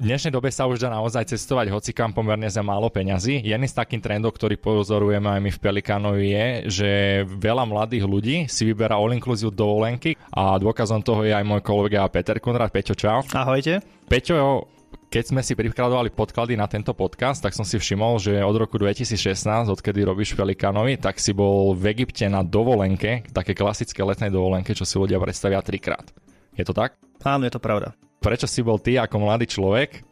V dnešnej dobe sa už dá naozaj cestovať hocikam pomerne za málo peňazí. Jedný z takých trendov, ktorý pozorujeme aj my v Pelikánovi, je, že veľa mladých ľudí si vyberá all-inclusive dovolenky a dôkazom toho je aj môj kolega Peter Kunrát. Peťo, čau. Ahojte. Peťo, keď sme si prikladovali podklady na tento podcast, tak som si všimol, že od roku 2016, odkedy robíš Pelikánovi, tak si bol v Egypte na dovolenke, také klasické letnej dovolenke, čo si ľudia predstavia 3-krát. Je to tak? Áno, je to pravda. Prečo si bol ty ako mladý človek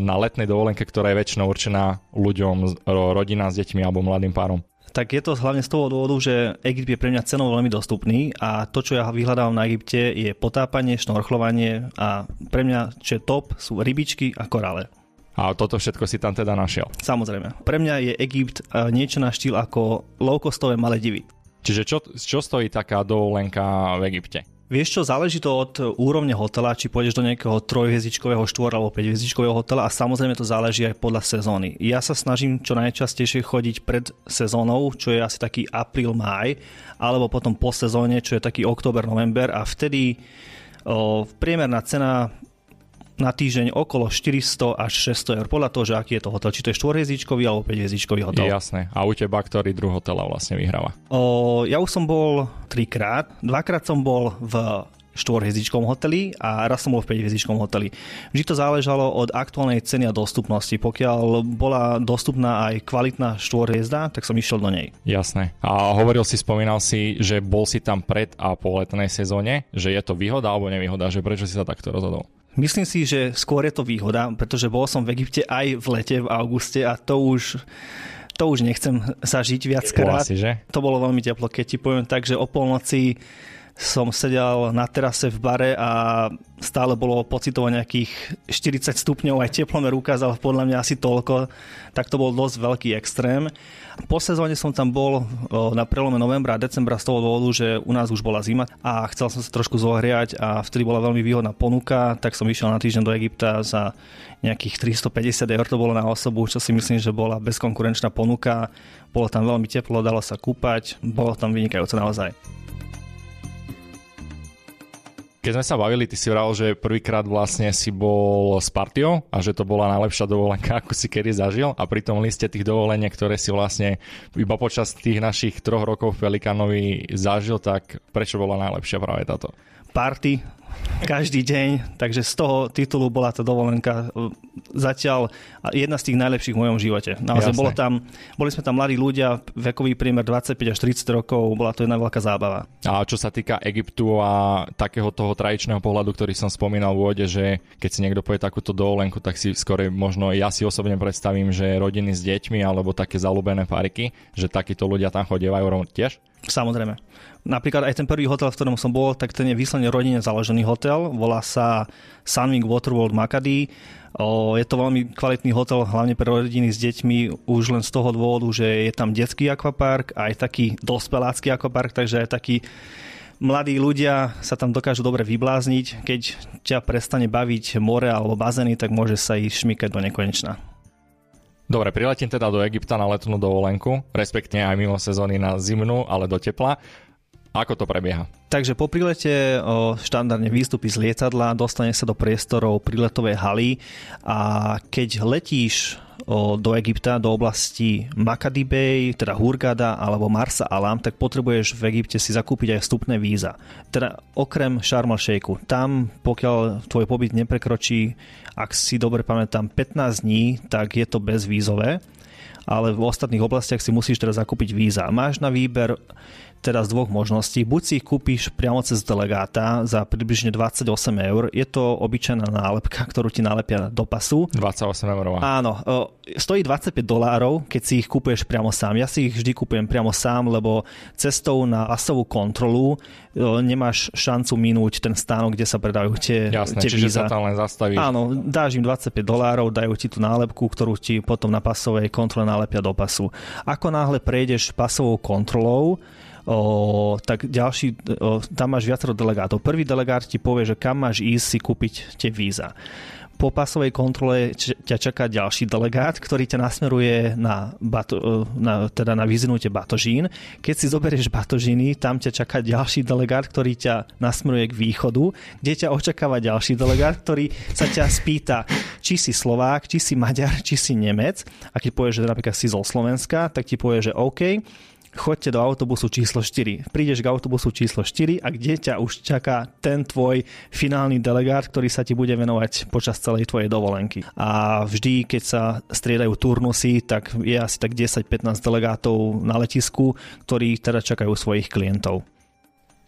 na letnej dovolenke, ktorá je väčšinou určená ľuďom, rodinám s deťmi alebo mladým párom? Tak je to hlavne z toho dôvodu, že Egypt je pre mňa cenou veľmi dostupný a to, čo ja vyhľadávam na Egypte, je potápanie, šnorchlovanie a pre mňa, čo je top, sú rybičky a korále. A toto všetko si tam teda našiel? Samozrejme. Pre mňa je Egypt niečo na štýl ako low-costové Maledivy. Čiže čo stojí taká dovolenka v Egypte? Vieš čo, záleží to od úrovne hotela, či pôjdeš do nejakého 3-hviezdičkového, 4- alebo 5-hviezdičkového hotela a samozrejme to záleží aj podľa sezóny. Ja sa snažím čo najčastejšie chodiť pred sezónou, čo je asi taký apríl, máj, alebo potom po sezóne, čo je taký október, november a vtedy priemerná cena na týždeň okolo 400 až 600 eur, podľa toho, že aký je to hotel. Či to je 4-hviezdičkový alebo 5-hviezdičkový hotel. Jasné. A u teba, ktorý druh hotela vlastne vyhráva? Ja už som bol 3-krát. 2-krát som bol v 4-hviezdičkovom hoteli a raz som bol v 5-hviezdičkovom hoteli. Vždy to záležalo od aktuálnej ceny a dostupnosti. Pokiaľ bola dostupná aj kvalitná 4-hviezda, tak som išiel do nej. Jasné. A spomínal si, že bol si tam pred a po letnej sezóne, že je to výhoda alebo nevýhoda, že prečo si sa takto rozhodol? Myslím si, že skôr je to výhoda, pretože bol som v Egypte aj v lete, v auguste a to už nechcem sa žiť viackrát. To bolo veľmi teplo, keď ti poviem tak, že o polnoci som sedel na terase v bare a stále bolo pocitovo nejakých 40 stupňov, aj teplomer ukázal podľa mňa asi toľko, tak to bol dosť veľký extrém. Po sezóne som tam bol na prelome novembra a decembra z toho dôvodu, že u nás už bola zima a chcel som sa trošku zohriať a vtedy bola veľmi výhodná ponuka, tak som išiel na týždeň do Egypta za nejakých 350 eur, to bolo na osobu, čo si myslím, že bola bezkonkurenčná ponuka, bolo tam veľmi teplo, dalo sa kúpať, bolo tam vynikajúce naozaj. Keď sme sa bavili, ty si vral, že prvýkrát vlastne si bol s partiou a že to bola najlepšia dovolenka, ako si kedy zažil a pri tom liste tých dovoleniek, ktoré si vlastne iba počas tých našich 3 rokov v Pelikanovi zažil, tak prečo bola najlepšia práve táto? Party každý deň, takže z toho titulu bola tá dovolenka zatiaľ jedna z tých najlepších v mojom živote. Naozaj boli sme tam mladí ľudia, vekový priemer 25 až 30 rokov, bola to jedna veľká zábava. A čo sa týka Egyptu a takého toho tradičného pohľadu, ktorý som spomínal v úvode, že keď si niekto povie takúto dovolenku, tak si skôr možno ja si osobne predstavím, že rodiny s deťmi alebo také zaľúbené párky, že takíto ľudia tam chodievajú tiež. Samozrejme. Napríklad aj ten prvý hotel, v ktorom som bol, tak ten je výslovne rodine založený hotel. Volá sa Sunwing Waterworld Makadi. Je to veľmi kvalitný hotel, hlavne pre rodiny s deťmi, už len z toho dôvodu, že je tam detský akvapark, aj taký dospelácky akvapark, takže aj taký mladí ľudia sa tam dokážu dobre vyblázniť. Keď ťa prestane baviť more alebo bazény, tak môže sa ísť šmykať do nekonečna. Dobre, priletím teda do Egypta na letnú dovolenku, respektne aj mimo sezóny na zimnú, ale do tepla. Ako to prebieha? Takže po prilete štandardne výstupy z lietadla, dostane sa do priestorov priletovej haly a keď letíš do Egypta, do oblasti Makadi Bay, teda Hurgada alebo Marsa Alam, tak potrebuješ v Egypte si zakúpiť aj vstupné víza. Teda okrem Sharm El Sheikhu. Tam, pokiaľ tvoj pobyt neprekročí, ak si dobre pamätám, 15 dní, tak je to bezvízové, ale v ostatných oblastiach si musíš teraz zakúpiť víza. Máš na výber teda z 2 možností. Buď si ich kúpiš priamo cez delegáta za približne 28 eur. Je to obyčajná nálepka, ktorú ti nalepia do pasu. 28 eur. Áno. Stojí $25, keď si ich kúpuješ priamo sám. Ja si ich vždy kúpujem priamo sám, lebo cestou na pasovú kontrolu nemáš šancu minúť ten stánok, kde sa predajú tie víza. Jasné, čiže sa tam len zastavíš. Áno, dáš im $25, dajú ti tú nálepku, ktorú ti potom na pasovej kontrole nalepia do pasu. Ako náhle prejdeš pasovou kontrolou, tak ďalší, tam máš viacero delegátov. Prvý delegát ti povie, že kam máš ísť si kúpiť tie víza. Po pasovej kontrole ťa čaká ďalší delegát, ktorý ťa nasmeruje na vyzvinutie batožín. Keď si zoberieš batožiny, tam ťa čaká ďalší delegát, ktorý ťa nasmeruje k východu, kde ťa očakáva ďalší delegát, ktorý sa ťa spýta, či si Slovák, či si Maďar, či si Nemec. A keď povieš, že napríklad si zo Slovenska, tak ti povie, že OK, choďte do autobusu číslo 4. Prídeš k autobusu číslo 4 a kde ťa už čaká ten tvoj finálny delegát, ktorý sa ti bude venovať počas celej tvojej dovolenky. A vždy, keď sa striedajú turnusy, tak je asi tak 10-15 delegátov na letisku, ktorí teda čakajú svojich klientov.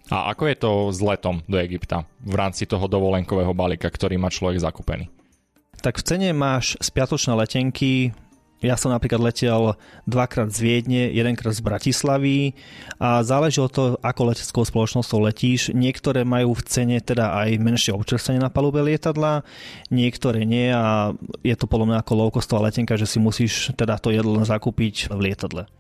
A ako je to s letom do Egypta v rámci toho dovolenkového balíka, ktorý má človek zakúpený? Tak v cene máš spiatočné letenky. Ja som napríklad letel 2-krát z Viedne, 1-krát z Bratislavy a záleží od toho, ako leteckou spoločnosťou letíš. Niektoré majú v cene teda aj menšie občerstvenie na palube lietadla, niektoré nie a je to podľa mňa ako low-costová letenka, že si musíš teda to jedlo zakúpiť v lietadle.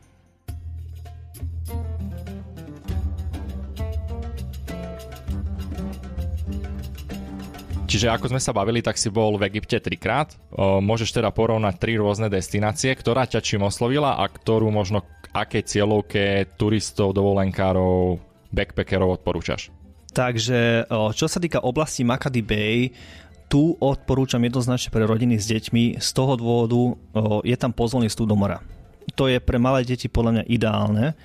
Čiže ako sme sa bavili, tak si bol v Egypte 3-krát. Môžeš teda porovnať 3 rôzne destinácie, ktorá ťa čím oslovila a ktorú možno aké cieľovke turistov, dovolenkárov, backpackerov odporúčaš? Takže čo sa týka oblasti Makadi Bay, tu odporúčam jednoznačne pre rodiny s deťmi. Z toho dôvodu je tam pozvolný vstup do mora. To je pre malé deti podľa mňa ideálne.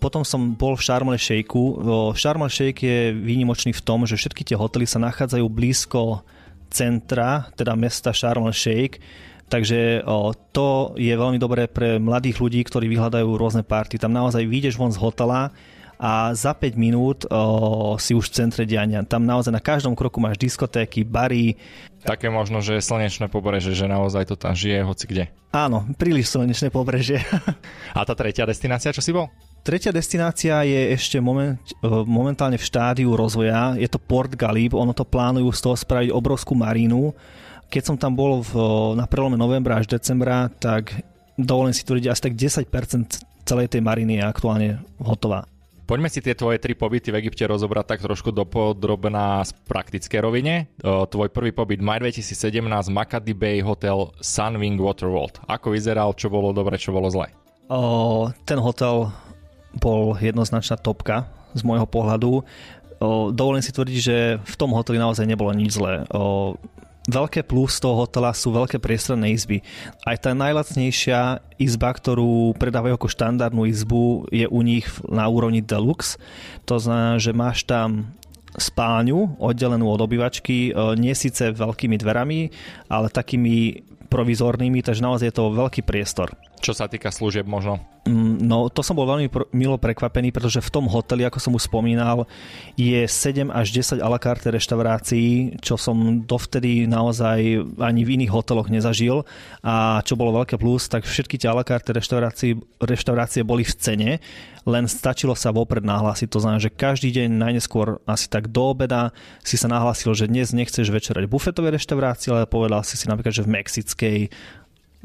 Potom som bol v Sharm El Sheikhu. Sharm El Sheikh je výnimočný v tom, že všetky tie hotely sa nachádzajú blízko centra, teda mesta Sharm El Sheikh, takže to je veľmi dobré pre mladých ľudí, ktorí vyhľadajú rôzne party. Tam naozaj vyjdeš von z hotela a za 5 minút si už v centre diania. Tam naozaj na každom kroku máš diskotéky, bary. Také možno, že slnečné pobreže, že naozaj to tam žije hoci kde. Áno, príliš slnečné pobreže. A tá tretia destinácia, čo si bol? Tretia destinácia je ešte momentálne v štádiu rozvoja. Je to Port Ghalib. Ono to plánujú z toho spraviť obrovskú marínu. Keď som tam bol na prelome novembra až decembra, tak dovolím si tvrdiť, asi tak 10% celej tej maríny je aktuálne hotová. Poďme si tie tvoje 3 pobyty v Egypte rozobrať tak trošku dopodrobná z praktické rovine. Tvoj prvý pobyt maj 2017 Makadi Bay hotel Sunwing Waterworld. Ako vyzeral, čo bolo dobre, čo bolo zle? Ten hotel bol jednoznačná topka z môjho pohľadu. Dovolím si tvrdiť, že v tom hoteli naozaj nebolo nič zlé. Veľké plus toho hotela sú veľké priestranné izby. Aj tá najlacnejšia izba, ktorú predávajú ako štandardnú izbu, je u nich na úrovni deluxe. To znamená, že máš tam spálňu oddelenú od obývačky, nie síce veľkými dverami, ale takými provizornými, takže naozaj je to veľký priestor. Čo sa týka služieb možno? No, to som bol veľmi milo prekvapený, pretože v tom hoteli, ako som už spomínal, je 7 až 10 à la carte reštaurácií, čo som dovtedy naozaj ani v iných hoteloch nezažil a čo bolo veľké plus, tak všetky tie à la carte reštaurácie boli v cene, len stačilo sa vopred nahlásiť. To znamená, že každý deň najneskôr asi tak do obeda si sa nahlásil, že dnes nechceš večerať v bufetovej reštaurácii, ale povedal si napríklad, že v mexickej,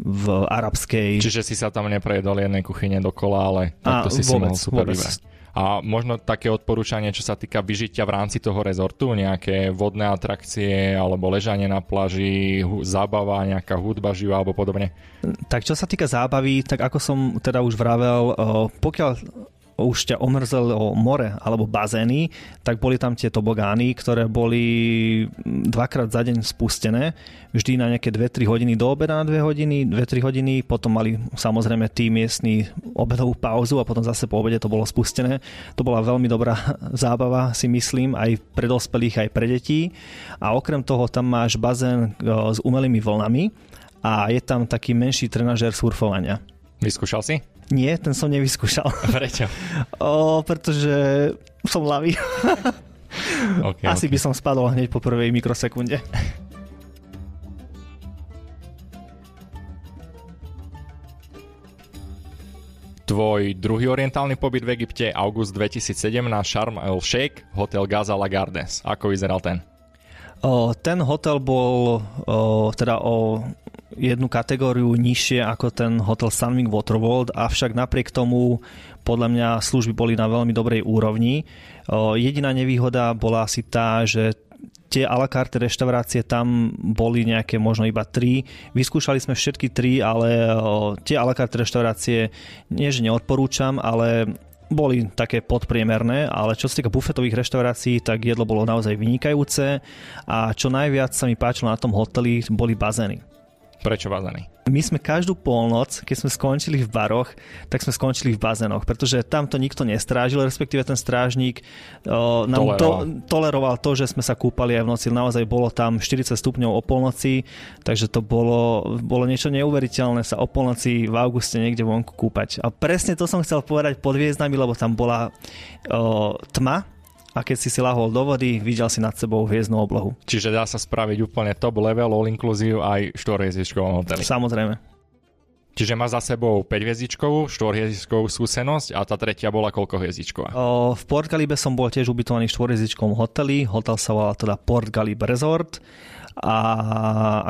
v arabskej. Čiže si sa tam neprejedol jednej kuchyne dokola, ale takto si vôbec, si mohol super vybrať. A možno také odporúčanie, čo sa týka vyžitia v rámci toho rezortu, nejaké vodné atrakcie alebo ležanie na pláži, zábava, nejaká hudba živá alebo podobne? Tak čo sa týka zábavy, tak ako som teda už vravel, pokiaľ už ťa omrzelo more alebo bazény, tak boli tam tie tobogány, ktoré boli 2-krát za deň spustené, vždy na nejaké 2-3 hodiny do obeda na 2 hodiny, 2-3 hodiny, potom mali samozrejme tí miestni obedovú pauzu a potom zase po obede to bolo spustené. To bola veľmi dobrá zábava, si myslím, aj pre dospelých, aj pre detí. A okrem toho tam máš bazén s umelými vlnami a je tam taký menší trenažér surfovania. Vyskúšal si? Nie, ten som nevyskúšal. Prečo? Pretože som ľavý. Okay, Asi by som spadol hneď po prvej mikrosekunde. Tvoj druhý orientálny pobyt v Egypte, august 2017, Sharm El Sheikh, hotel Gazala Gardens. Ako vyzeral ten? Ten hotel bol teda o jednu kategóriu nižšie ako ten hotel Sunwing Waterworld, avšak napriek tomu podľa mňa služby boli na veľmi dobrej úrovni. Jediná nevýhoda bola asi tá, že tie à la carte reštaurácie, tam boli nejaké možno iba 3. Vyskúšali sme všetky 3, ale tie à la carte reštaurácie nie, že neodporúčam, ale boli také podpriemerné, ale čo sa týka bufetových reštaurácií, tak jedlo bolo naozaj vynikajúce a čo najviac sa mi páčilo na tom hoteli boli bazény. Prečo bazény? My sme každú polnoc, keď sme skončili v baroch, tak sme skončili v bazénoch, pretože tam to nikto nestrážil, respektíve ten strážnik nám toleroval to, že sme sa kúpali aj v noci. Naozaj bolo tam 40 stupňov o polnoci, takže to bolo niečo neuveriteľné sa o polnoci v auguste niekde vonku kúpať. A presne to som chcel povedať pod hviezdami, lebo tam bola tma. A keď si ľahol do vody, videl si nad sebou hviezdnu oblohu. Čiže dá sa spraviť úplne top level, all inclusive aj štvorhviezdičkovom hoteli. Samozrejme. Čiže má za sebou 5-hviezdičkovú, 4-hviezdičkovú skúsenosť a tá tretia bola koľko hviezdičková? V Port Ghalibe som bol tiež ubytovaný v 4-hviezdičkovom hoteli. Hotel sa volal teda Port Ghalib Resort. A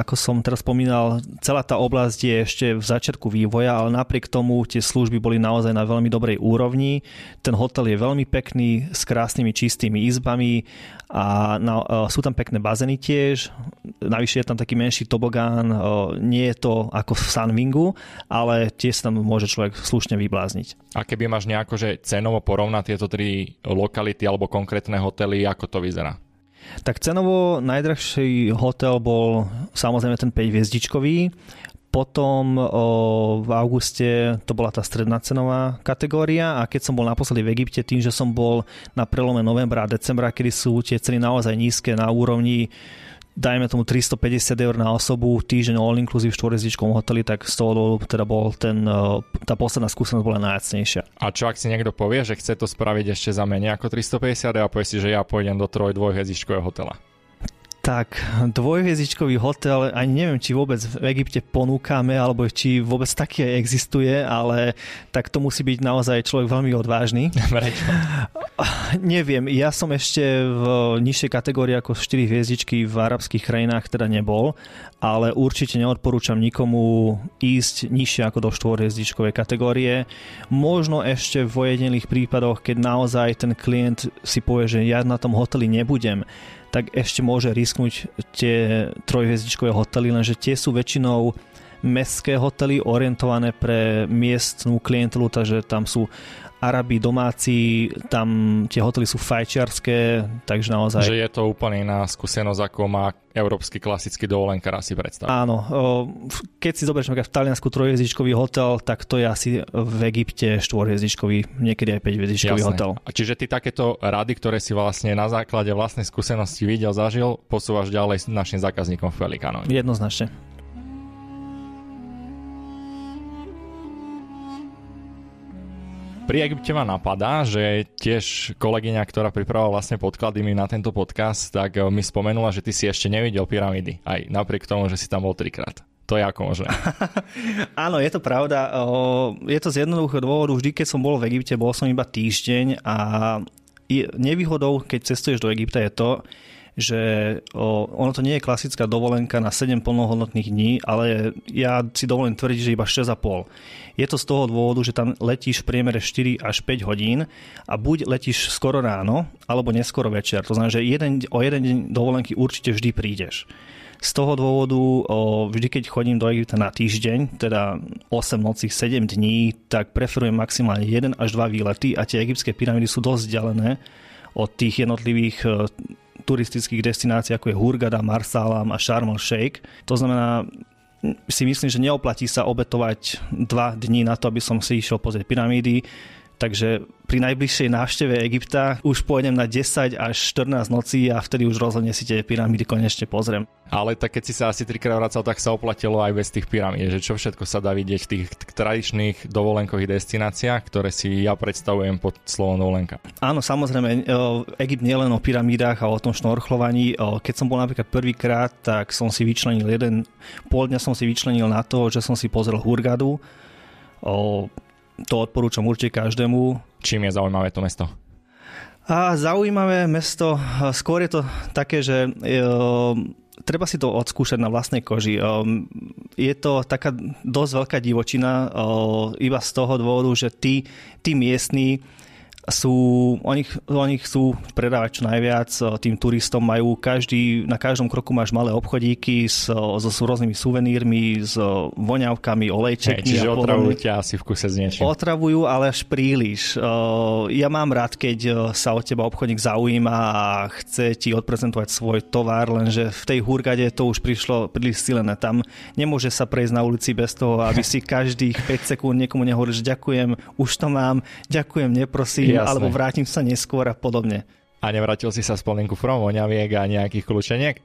ako som teraz spomínal, celá tá oblasť je ešte v začiatku vývoja, ale napriek tomu tie služby boli naozaj na veľmi dobrej úrovni. Ten hotel je veľmi pekný, s krásnymi čistými izbami a sú tam pekné bazény tiež. Navyše je tam taký menší tobogán, nie je to ako v Sunwingu, ale tiež sa tam môže človek slušne vyblázniť. A keby máš nejako, že cenovo porovnať tieto 3 lokality alebo konkrétne hotely, ako to vyzerá? Tak cenovo najdrahší hotel bol samozrejme ten 5-hviezdičkový, potom v auguste to bola tá stredná cenová kategória a keď som bol naposledy v Egypte, tým, že som bol na prelome novembra a decembra, kedy sú tie ceny naozaj nízke na úrovni, dajme tomu 350 € na osobu, týždeň all inclusive v 4-hviezdičkovom hoteli, tak z toho teda bol tá posledná skúsenosť bola najlacnejšia. A čo ak si niekto povie, že chce to spraviť ešte za menej ako 350 € a povie si, že ja pôjdem do 3-2-hviezdičkového hotela? Tak, 2-hviezdičkový hotel, ani neviem, či vôbec v Egypte ponúkame, alebo či vôbec taký aj existuje, ale tak to musí byť naozaj človek veľmi odvážny. Neviem, ja som ešte v nižšej kategórii ako 4 hviezdičky v arabských krajinách teda nebol, ale určite neodporúčam nikomu ísť nižšie ako do 4-hviezdičkovej kategórie. Možno ešte v ojedinelých prípadoch, keď naozaj ten klient si povie, že ja na tom hoteli nebudem, tak ešte môže risknúť tie 3-hviezdičkové hotely, lenže tie sú väčšinou mestské hotely orientované pre miestnú klientelu, takže tam sú Arabi, domáci, tam tie hotely sú fajčiarske, takže naozaj... Že je to úplne iná skúsenosť, ako má európsky klasický dovolenkár si predstaviť. Áno, keď si zoberieš v Taliansku 3-hviezdičkový hotel, tak to je asi v Egypte 4-hviezdičkový, niekedy aj 5-hviezdičkový hotel. A čiže ty takéto rady, ktoré si vlastne na základe vlastnej skúsenosti videl, zažil, posúvaš ďalej s našim zákazníkom v Pelikánovi. Jednoznačne. Pri Egypte ma napadá, že tiež kolegyňa, ktorá pripravovala vlastne podklady mi na tento podcast, tak mi spomenula, že ty si ešte nevidel pyramídy, aj napriek tomu, že si tam bol 3-krát. To je ako možné. Áno, je to pravda. Je to z jednoduchého dôvodu. Vždy, keď som bol v Egypte, bol som iba týždeň a nevýhodou, keď cestuješ do Egypta, je to, že ono to nie je klasická dovolenka na 7 plnohodnotných dní, ale ja si dovolím tvrdiť, že iba 6,5. Je to z toho dôvodu, že tam letíš v priemere 4 až 5 hodín a buď letíš skoro ráno, alebo neskoro večer. To znamená, že o jeden deň dovolenky určite vždy prídeš. Z toho dôvodu, vždy keď chodím do Egypta na týždeň, teda 8 nocí, 7 dní, tak preferujem maximálne 1 až 2 výlety a tie egyptské pyramídy sú dosť vzdialené od tých jednotlivých turistických destinácií, ako je Hurgada, Marsa Alam a Sharm El Sheikh. To znamená, si myslím, že neoplatí sa obetovať 2 dni na to, aby som si išiel pozrieť pyramídy. Takže pri najbližšej návšteve Egypta už pôjdem na 10 až 14 nocí a vtedy už rozhodne si tie pyramídy konečne pozriem. Ale tak keď si sa asi 3-krát vracal, tak sa oplatilo aj bez tých pyramíd, že čo všetko sa dá vidieť v tých tradičných dovolenkových destináciách, ktoré si ja predstavujem pod slovom dovolenka. Áno, samozrejme, Egypt nie len o pyramídach a o tom šnorchlovaní. Keď som bol napríklad prvýkrát, tak som si vyčlenil pol dňa na to, že som si pozrel Hurgadu. To odporúčam určite každému. Čím je zaujímavé to mesto? A zaujímavé mesto, skôr je to také, že treba si to odskúšať na vlastnej koži. Je to taká dosť veľká divočina iba z toho dôvodu, že tí miestni Oni chcú predávať čo najviac tým turistom, majú na každom kroku máš malé obchodíky so rôznymi suvenírmi, s voňavkami, olejčekmi. Čiže otravujú ťa asi v kuse s niečím. Otravujú, ale až príliš. Ja mám rád, keď sa od teba obchodník zaujíma a chce ti odprezentovať svoj tovar, lenže v tej Hurgade to už prišlo príliš silené. Tam nemôže sa prejsť na ulici bez toho, aby si každých 5 sekúnd niekomu nehovoril, že ďakujem, už to mám, ďakujem, neprosím. Jasné. Alebo vrátim sa neskôr a podobne. A nevrátil si sa s plným kufrom voňaviek a nejakých kľúčeniek?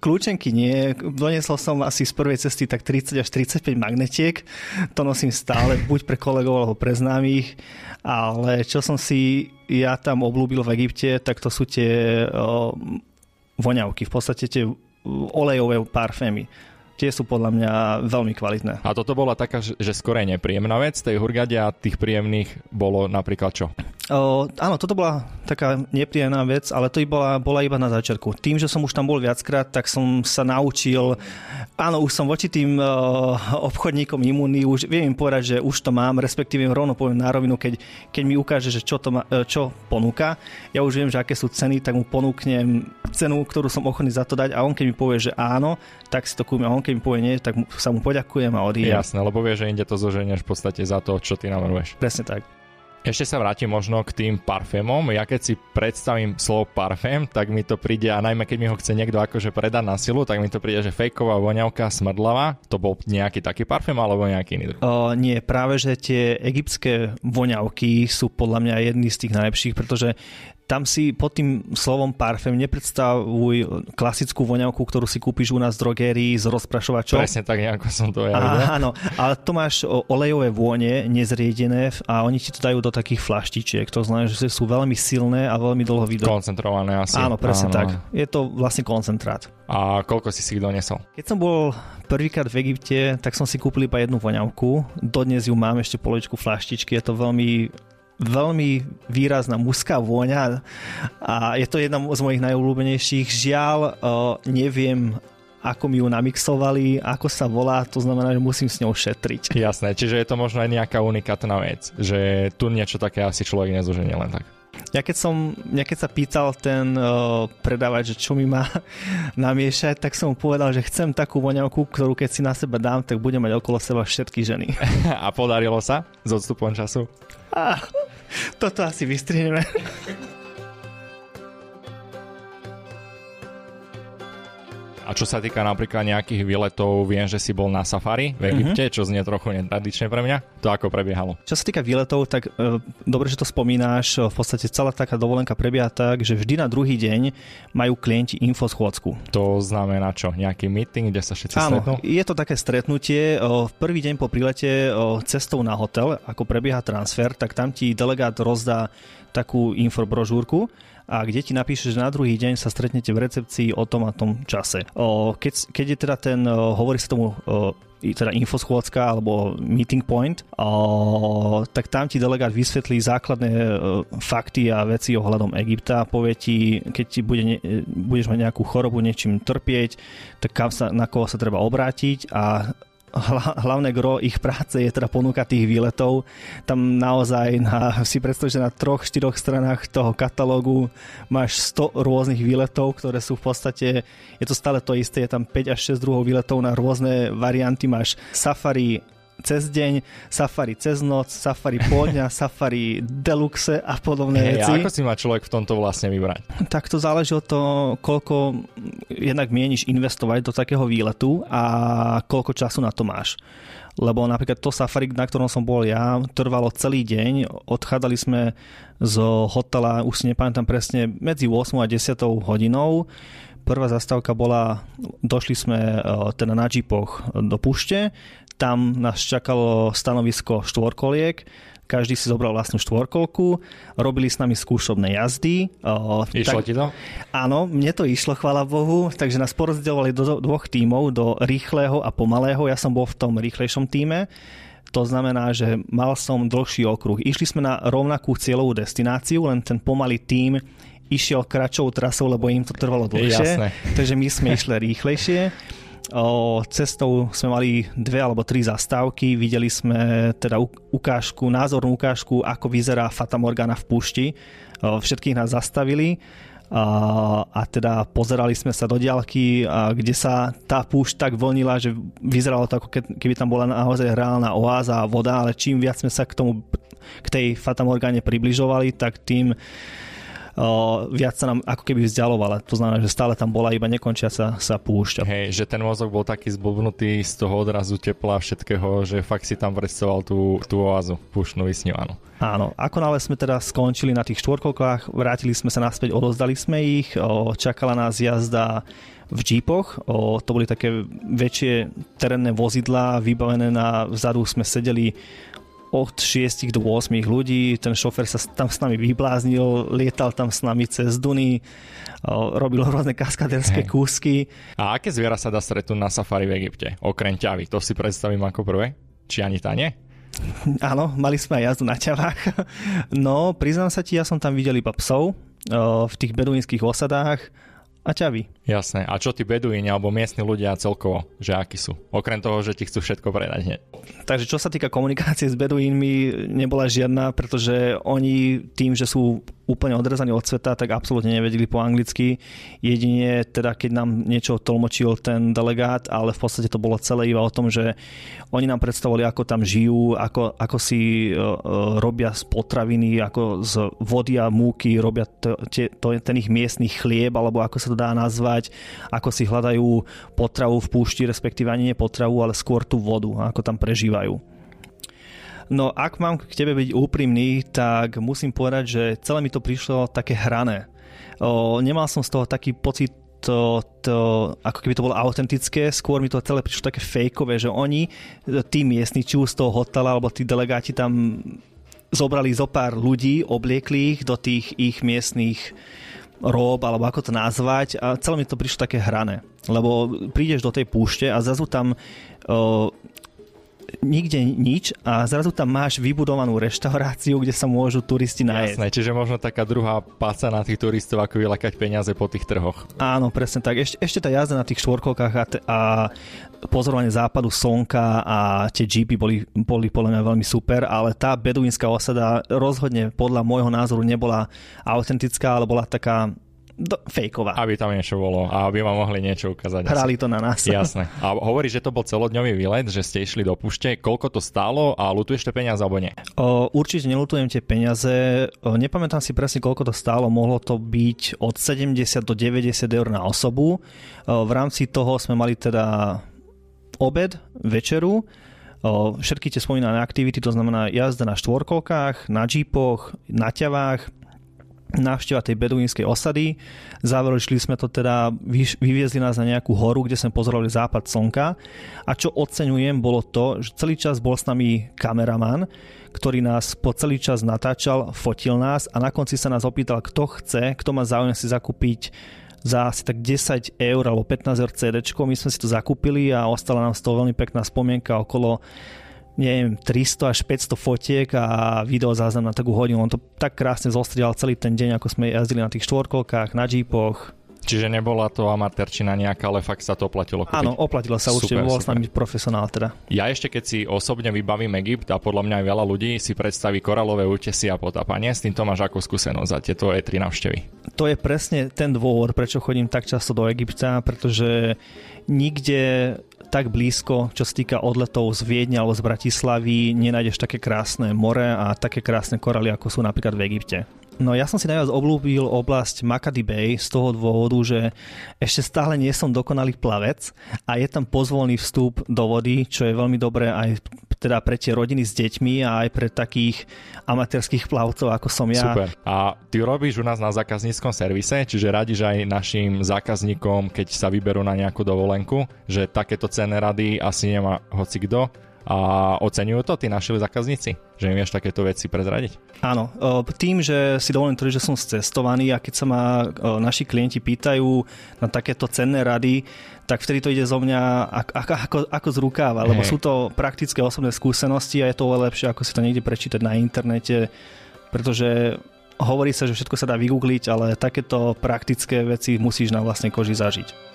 Kľúčenky nie. Doniesol som asi z prvej cesty tak 30 až 35 magnetiek. To nosím stále, buď pre kolegov alebo pre známych. Ale čo som si ja tam obľúbil v Egypte, tak to sú tie voňavky. V podstate tie olejové parfémy. Tie sú podľa mňa veľmi kvalitné. A toto bola taká, že skorej nepríjemná vec tej Hurgade a tých príjemných bolo napríklad čo? Áno, toto bola taká nepríjemná vec, ale to bola iba na začiatku. Tým, že som už tam bol viackrát, tak som sa naučil, áno, už som voči tým obchodníkom imunný, už viem im povedať, že už to mám, respektíve rovno poviem na rovinu, keď mi ukáže, že čo ponúka, ja už viem, že aké sú ceny, tak mu ponúknem cenu, ktorú som ochotný za to dať a on keď mi povie, že áno, tak si to kúpim a on keď mi povie nie, tak sa mu poďakujem a odídem. Jasné, lebo vie, že inde to zoženieš v podstate za to, čo ty navrhuješ. Presne tak. Ešte sa vrátim možno k tým parfémom. Ja keď si predstavím slovo parfém, tak mi to príde, a najmä keď mi ho chce niekto akože predať na silu, tak mi to príde, že fejková voňavka, smrdlava. To bol nejaký taký parfém alebo nejaký iný druh? Nie, práve že tie egyptské voňavky sú podľa mňa jedny z tých najlepších, pretože tam si pod tým slovom parfém nepredstavuj klasickú voňavku, ktorú si kúpiš u nás v drogérii s rozprašovačom. Presne tak, nejako som to ja. Áno, ale to máš olejové vône nezriedené a oni ti to dajú do takých flaštičiek. To znamená, že sú veľmi silné a veľmi dlho vydržia. Koncentrované asi. Áno, presne tak. Je to vlastne koncentrát. A koľko si ich donesol? Keď som bol prvýkrát v Egypte, tak som si kúpil iba jednu voňavku. Dodnes ju mám ešte polovičku flaštičky. Je to veľmi výrazná mužská vôňa a je to jedna z mojich najobľúbenejších. Žiaľ, neviem, ako mi ju namixovali, ako sa volá, to znamená, že musím s ňou šetriť. Jasné, čiže je to možno aj nejaká unikátna vec, že tu niečo také asi človek nezoženie len tak. Ja keď sa pýtal ten predávač, že čo mi má namiešať, tak som mu povedal, že chcem takú voňavku, ktorú keď si na seba dám, tak budem mať okolo seba všetky ženy. A podarilo sa s odstupom času? Toto asi vystrihneme. A čo sa týka napríklad nejakých výletov, viem, že si bol na safari v Egypte, čo znie trochu netradične pre mňa. To ako prebiehalo? Čo sa týka výletov, tak dobre, že to spomínaš. V podstate celá taká dovolenka prebieha tak, že vždy na druhý deň majú klienti infoschôdzku. To znamená čo? Nejaký meeting, kde sa všetci stretnú? Áno, je to také stretnutie. V prvý deň po prilete cestou na hotel, ako prebieha transfer, tak tam ti delegát rozdá takú infobrožúrku, a kde ti napíše, že na druhý deň sa stretnete v recepcii o tom a tom čase. Keď je teda ten, hovorí sa tomu teda infoschôdzka alebo meeting point, tak tam ti delegát vysvetlí základné fakty a veci ohľadom Egypta, povie ti, keď ti budeš mať nejakú chorobu, niečím trpieť, tak na koho sa treba obrátiť a hlavné gro ich práce je teda ponúka tých výletov. Tam naozaj si predstav, že na 3-4 stranách toho katalógu máš 100 rôznych výletov, ktoré sú v podstate, je to stále to isté, je tam 5 až 6 druhov výletov na rôzne varianty. Máš safari cez deň, safari cez noc, safari po dňa, safari deluxe a podobné veci. Ako si má človek v tomto vlastne vybrať? Tak to záleží od toho, koľko jednak mieniš investovať do takého výletu a koľko času na to máš. Lebo napríklad to safari, na ktorom som bol ja, trvalo celý deň. Odchádzali sme z hotela, už si nepamätám presne, medzi 8 a 10 hodinou. Prvá zastávka bola, došli sme teda na džipoch do púšte, tam nás čakalo stanovisko štvorkoliek, každý si zobral vlastnú štvorkolku, robili s nami skúšobné jazdy. Išlo ti to? Áno, mne to išlo, chvála Bohu, takže nás porozdeľovali do dvoch tímov, do rýchleho a pomalého, ja som bol v tom rýchlejšom tíme. To znamená, že mal som dlhší okruh. Išli sme na rovnakú cieľovú destináciu, len ten pomalý tím išiel kratšou trasou, lebo im to trvalo dlhšie. Jasné. Takže my sme išli rýchlejšie. Cestou sme mali 2 alebo 3 zastávky, videli sme teda ukážku, názornú ukážku, ako vyzerá Fata Morgana v púšti. Všetkých nás zastavili a teda pozerali sme sa do diaľky, kde sa tá púšť tak vlnila, že vyzeralo to, ako keby tam bola naozaj reálna oáza a voda, ale čím viac sme sa k tej Fata Morgane približovali, tak tým viac sa nám ako keby vzdialovala. To znamená, že stále tam bola iba nekončiaca sa púšť. Hej, že ten mozog bol taký zblbnutý z toho odrazu tepla všetkého, že fakt si tam predstavoval tú oázu púštnu vysnívanú. Áno, akonále sme teda skončili na tých štvorkolkách, vrátili sme sa naspäť, odozdali sme ich, čakala nás jazda v džípoch, to boli také väčšie terénne vozidlá, vybavené vzadu sme sedeli od 6 do 8 ľudí, ten šofér sa tam s nami vybláznil, lietal tam s nami cez Duny, robil rôzne kaskadérske kúsky. A aké zviera sa dá stretnúť na safari v Egypte? Okrem ťavy, to si predstavím ako prvé? Či ani tá nie? Áno, mali sme aj jazdu na ťavách. No, priznám sa ti, ja som tam videl iba psov v tých beduínskych osadách a ťavy. Jasné. A čo tí beduíni alebo miestni ľudia celkovo, že akí sú? Okrem toho, že ti chcú všetko predať hneď. Takže čo sa týka komunikácie s beduínmi, nebola žiadna, pretože oni tým, že sú úplne odrezaní od sveta, tak absolútne nevedeli po anglicky. Jedine teda, keď nám niečo tlmočil ten delegát, ale v podstate to bolo celé iba o tom, že oni nám predstavovali, ako tam žijú, ako si robia z potraviny, ako z vody a múky robia ten ich miestny chlieb, alebo ako sa to dá nazvať, ako si hľadajú potravu v púšti, respektíve ani nie potravu, ale skôr tú vodu, ako tam prežívajú. No, ak mám k tebe byť úprimný, tak musím povedať, že celé mi to prišlo také hrané. Nemal som z toho taký pocit, ako keby to bolo autentické, skôr mi to celé prišlo také fejkové, že oni, tí miestni, či už z toho hotela, alebo tí delegáti tam zobrali zo pár ľudí, obliekli ich do tých ich miestnych rob, alebo ako to nazvať, a celé mi to prišlo také hrané, lebo prídeš do tej púšte a zrazu tam nikde nič a zrazu tam máš vybudovanú reštauráciu, kde sa môžu turisti najesť. Jasné, čiže možno taká druhá páca na tých turistov, ako vyľakať peniaze po tých trhoch. Áno, presne tak. Ešte tá jazda na tých štvorkolkách a pozorovanie západu slnka a tie jeepy boli podľa mňa veľmi super, ale tá beduínska osada rozhodne podľa môjho názoru nebola autentická, ale bola taká fejková. Aby tam niečo bolo a aby ma mohli niečo ukázať. Hrali to na nás. Jasné. A hovoríš, že to bol celodňový výlet, že ste išli do púšte. Koľko to stálo a lutuješ tie peniaze alebo nie? Určite nelutujem tie peniaze. Nepamätám si presne, koľko to stálo. Mohlo to byť od 70 do 90 eur na osobu. V rámci toho sme mali teda obed, večeru, všetky tie spomínané aktivity, to znamená jazda na štvorkolkách, na džípoch, na ťavách, návšteva tej beduínskej osady. Záverečili sme to teda, vyviezli nás na nejakú horu, kde sme pozorovali západ slnka. A čo oceňujem, bolo to, že celý čas bol s nami kameraman, ktorý nás po celý čas natáčal, fotil nás a na konci sa nás opýtal, kto má záujem si zakúpiť za asi tak 10 eur alebo 15 eur CDčko. My sme si to zakúpili a ostala nám z toho veľmi pekná spomienka okolo 300 až 500 fotiek a video záznam na takú hodinu. On to tak krásne zostrial celý ten deň, ako sme jazdili na tých štvorkolkách, na džípoch. Čiže nebola to amatérčina nejaká, ale fakt sa to oplatilo kúpiť. Áno, oplatilo sa určite, bol s nami profesionál teda. Ja ešte, keď si osobne vybavím Egypt a podľa mňa aj veľa ľudí si predstaví koralové útesy a potápanie, s týmto máš ako skúsenosť za tieto E3 návštevy? To je presne ten dôvod, prečo chodím tak často do Egypta, pretože nikde tak blízko, čo sa týka odletov z Viedne alebo z Bratislavy, nenájdeš také krásne more a také krásne koraly, ako sú napríklad v Egypte. No ja som si najviac obľúbil oblasť Makadi Bay z toho dôvodu, že ešte stále nie som dokonalý plavec a je tam pozvolný vstup do vody, čo je veľmi dobré aj teda pre tie rodiny s deťmi a aj pre takých amatérských plavcov, ako som ja. Super. A ty robíš u nás na zákazníckom servise, čiže radíš aj našim zákazníkom, keď sa vyberú na nejakú dovolenku, že takéto cenné rady asi nemá hocikdo. A oceňujú to tí naši zákazníci, že im vieš takéto veci prezradiť? Áno, tým, že si dovolím tvrdiť, že som scestovaný a keď sa ma naši klienti pýtajú na takéto cenné rady, tak vtedy to ide zo mňa ako z rukáva, lebo sú to praktické osobné skúsenosti a je to oveľa lepšie, ako si to niekde prečítať na internete, pretože hovorí sa, že všetko sa dá vygoogliť, ale takéto praktické veci musíš na vlastnej koži zažiť.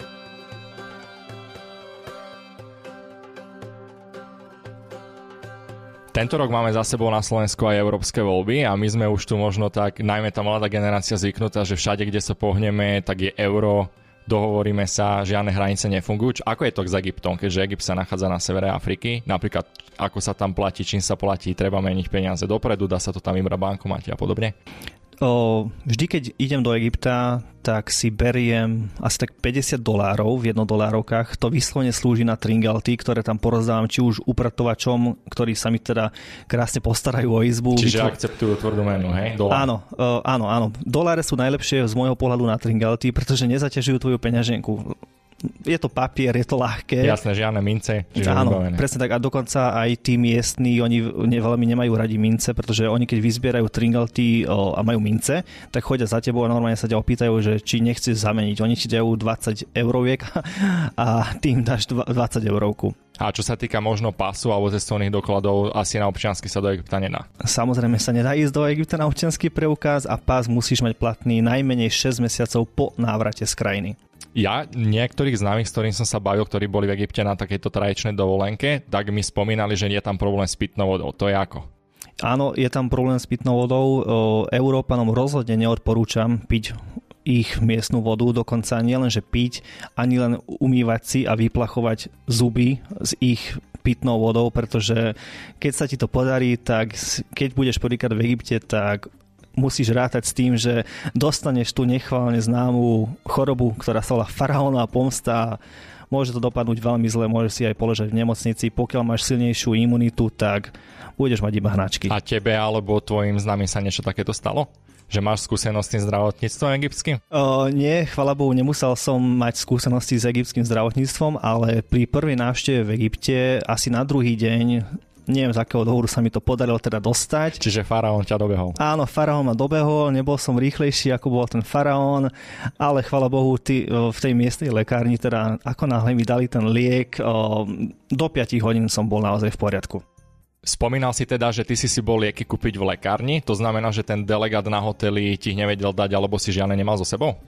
Tento rok máme za sebou na Slovensku aj európske voľby a my sme už tu možno tak, najmä tá mladá generácia zvyknutá, že všade, kde sa pohneme, tak je euro, dohovoríme sa, žiadne hranice nefungujú. Ako je to s Egyptom, keďže Egypt sa nachádza na severe Afriky? Napríklad, ako sa tam platí, čím sa platí, treba meniť peniaze dopredu, dá sa to tam vybrať bankomate a podobne? Vždy, keď idem do Egypta, tak si beriem asi tak $50 v jednodolárovkách. To vyslovene slúži na tringalty, ktoré tam porozdávam či už upratovačom, ktorí sa mi teda krásne postarajú o izbu. Čiže akceptujú tvrdú menu, hej? Dolár. Áno. Doláre sú najlepšie z môjho pohľadu na tringalty, pretože nezaťažujú tvoju peňaženku. Je to papier, je to ľahké. Jasné, žiadne mince. Áno, presne tak. A dokonca aj tí miestni, oni veľmi nemajú radi mince, pretože oni keď vyzbierajú tringalty a majú mince, tak chodia za tebou a normálne sa ťa opýtajú, že či nechceš zameniť. Oni ti dajú 20 euroviek a ty im dáš 20 eurovku. A čo sa týka možno pasu alebo cestovných dokladov, asi na občiansky sa do Egypta nedá. Samozrejme sa nedá ísť do Egypta na občiansky preukaz a pás musíš mať platný najmenej 6 mesiacov po návrate z krajiny. Ja, niektorých známych, s ktorým som sa bavil, ktorí boli v Egypte na takejto tradičnej dovolenke, tak mi spomínali, že je tam problém s pitnou vodou. To je ako? Áno, je tam problém s pitnou vodou. Európanom rozhodne neodporúčam piť ich miestnu vodu, dokonca nielen, že piť, ani len umývať si a vyplachovať zuby z ich pitnou vodou, pretože keď sa ti to podarí, tak keď budeš podnikať v Egypte, tak musíš rátať s tým, že dostaneš tú nechválne známú chorobu, ktorá sa volá faraónová pomsta. Môže to dopadnúť veľmi zle, môžeš si aj položať v nemocnici. Pokiaľ máš silnejšiu imunitu, tak budeš mať iba hnačky. A tebe alebo tvojim známym sa niečo takéto stalo? Že máš skúsenosti s zdravotníctvom egyptským? Nie, chvála Bohu, nemusel som mať skúsenosti s egyptským zdravotníctvom, ale pri prvej návšteve v Egypte asi na druhý deň, neviem, z akého dôvodu sa mi to podarilo teda dostať. Čiže faraón ťa dobehol. Áno, faraón ma dobehol, nebol som rýchlejší, ako bol ten faraón, ale chvála Bohu, v tej miestnej lekárni, teda ako náhle mi dali ten liek, do 5 hodín som bol naozaj v poriadku. Spomínal si teda, že ty si bol lieky kúpiť v lekárni, to znamená, že ten delegát na hoteli ti ich nevedel dať, alebo si žiadne nemal so sebou?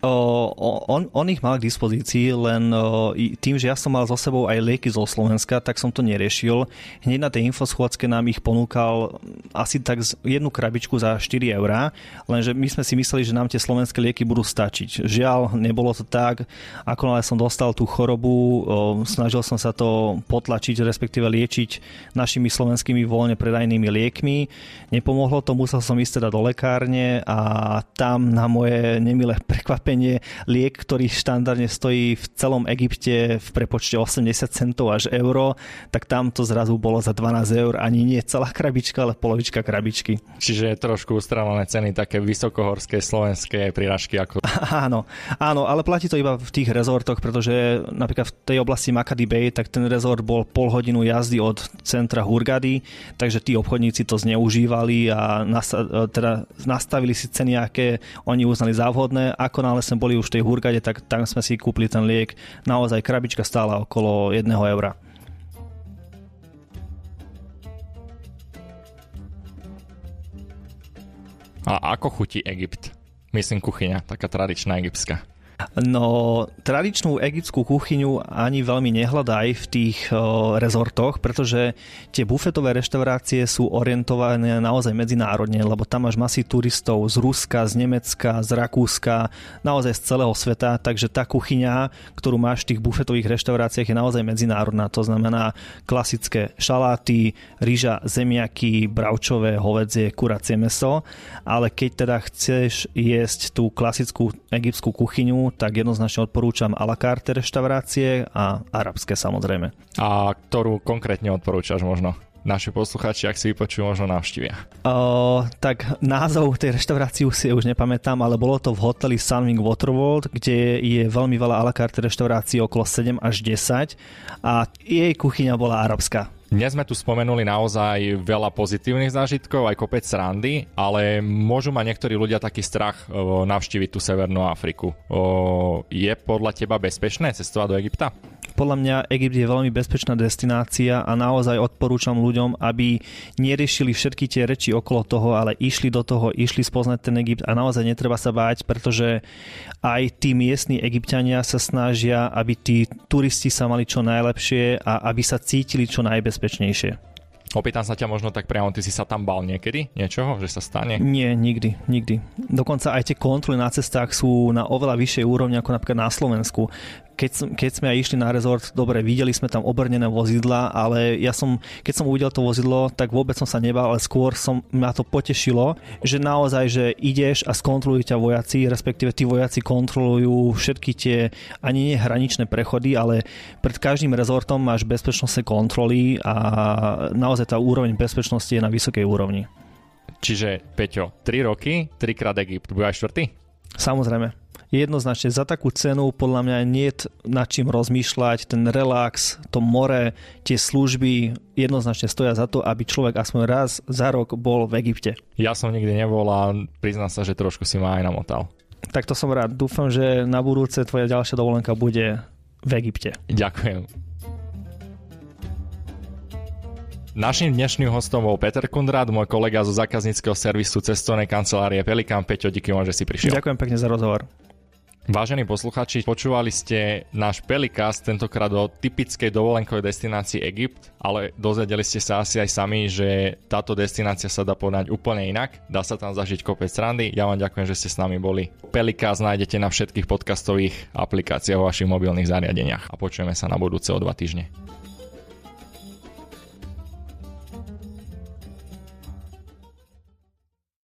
On ich mal k dispozícii, len tým, že ja som mal so sebou aj lieky zo Slovenska, tak som to neriešil. Hneď na tej infoschôdzke nám ich ponúkal asi tak jednu krabičku za 4 eurá, lenže my sme si mysleli, že nám tie slovenské lieky budú stačiť. Žiaľ, nebolo to tak. Akonále som dostal tú chorobu, snažil som sa to potlačiť, respektíve liečiť našimi slovenskými voľne predajnými liekmi. Nepomohlo to, musel som ísť teda do lekárne a tam na moje nemilé prekvapenie liek, ktorý štandardne stojí v celom Egypte v prepočte 80 centov až euro, tak tam to zrazu bolo za 12 eur, ani nie celá krabička, ale polovička krabičky. Čiže trošku ustrelené ceny, také vysokohorské slovenské príražky. Ako... Áno, ale platí to iba v tých rezortoch, pretože napríklad v tej oblasti Makadi Bay, tak ten rezort bol pol hodinu jazdy od centra Hurgady, takže tí obchodníci to zneužívali a nastavili si ceny, aké oni uznali za vhodné. Akonáhle sme boli už v tej Hurgade, tak tam sme si kúpili ten liek. Naozaj krabička stála okolo 1 eura. A ako chutí Egypt? Myslím kuchyňa, taká tradičná egyptská. No, tradičnú egyptskú kuchyňu ani veľmi nehľadaj v tých rezortoch, pretože tie bufetové reštaurácie sú orientované naozaj medzinárodne, lebo tam máš masy turistov z Ruska, z Nemecka, z Rakúska, naozaj z celého sveta, takže tá kuchyňa, ktorú máš v tých bufetových reštauráciách, je naozaj medzinárodná. To znamená klasické šaláty, ryža, zemiaky, bravčové, hovädzie, kuracie mäso, ale keď teda chceš jesť tú klasickú egyptskú kuchyňu, tak jednoznačne odporúčam a la carte reštaurácie a arabské samozrejme. A ktorú konkrétne odporúčaš možno? Naši poslucháči, ak si vypočujú, možno navštívia. Tak názov tej reštaurácie si už nepamätám, ale bolo to v hoteli Sunwing Waterworld, kde je veľmi veľa a la carte reštaurácií, okolo 7 až 10 a jej kuchyňa bola arabská. Dnes sme tu spomenuli naozaj veľa pozitívnych zážitkov, aj kopec srandy, ale môžu mať niektorí ľudia taký strach navštíviť tú Severnú Afriku. Je podľa teba bezpečné cestovať do Egypta? Podľa mňa Egypt je veľmi bezpečná destinácia a naozaj odporúčam ľuďom, aby neriešili všetky tie reči okolo toho, ale išli do toho, išli spoznať ten Egypt a naozaj netreba sa báť, pretože aj tí miestni Egypťania sa snažia, aby tí turisti sa mali čo najlepšie a aby sa cítili čo najbezpečnejšie. Opýtam sa ťa možno tak priamo, ty si sa tam bál niekedy niečoho, že sa stane? Nie, nikdy. Dokonca aj tie kontroly na cestách sú na oveľa vyššej úrovni ako napríklad na Slovensku. Keď sme aj išli na rezort, dobre, videli sme tam obrnené vozidla, ale keď som uvidel to vozidlo, tak vôbec som sa nebál, ale skôr ma to potešilo, že naozaj, že ideš a skontrolujú ťa vojaci, respektíve tí vojaci kontrolujú všetky tie, ani nie hraničné prechody, ale pred každým rezortom máš bezpečnostné kontroly a naozaj tá úroveň bezpečnosti je na vysokej úrovni. Čiže, Peťo, 3 roky, 3-krát Egypt, bude aj 4? Samozrejme. Jednoznačne za takú cenu podľa mňa nie je nad čím rozmýšľať, ten relax, to more, tie služby jednoznačne stoja za to, aby človek aspoň raz za rok bol v Egypte. Ja som nikdy nebol a priznám sa, že trošku si ma aj namotal. Tak to som rád. Dúfam, že na budúce tvoja ďalšia dovolenka bude v Egypte. Ďakujem. Naším dnešným hostom bol Peter Kunrát, môj kolega zo zákazníckeho servisu cestovnej kancelárie Pelikán. Peťo, díky vám, že si prišiel. Ďakujem pekne za rozhovor. Vážení posluchači, počúvali ste náš Pelikast, tentokrát o typickej dovolenkovej destinácii Egypt, ale dozvedeli ste sa asi aj sami, že táto destinácia sa dá poňať úplne inak, dá sa tam zažiť kopec srandy. Ja vám ďakujem, že ste s nami boli. Pelikast nájdete na všetkých podcastových aplikáciách vo vašich mobilných zariadeniach a počujeme sa na budúce o 2 týždne.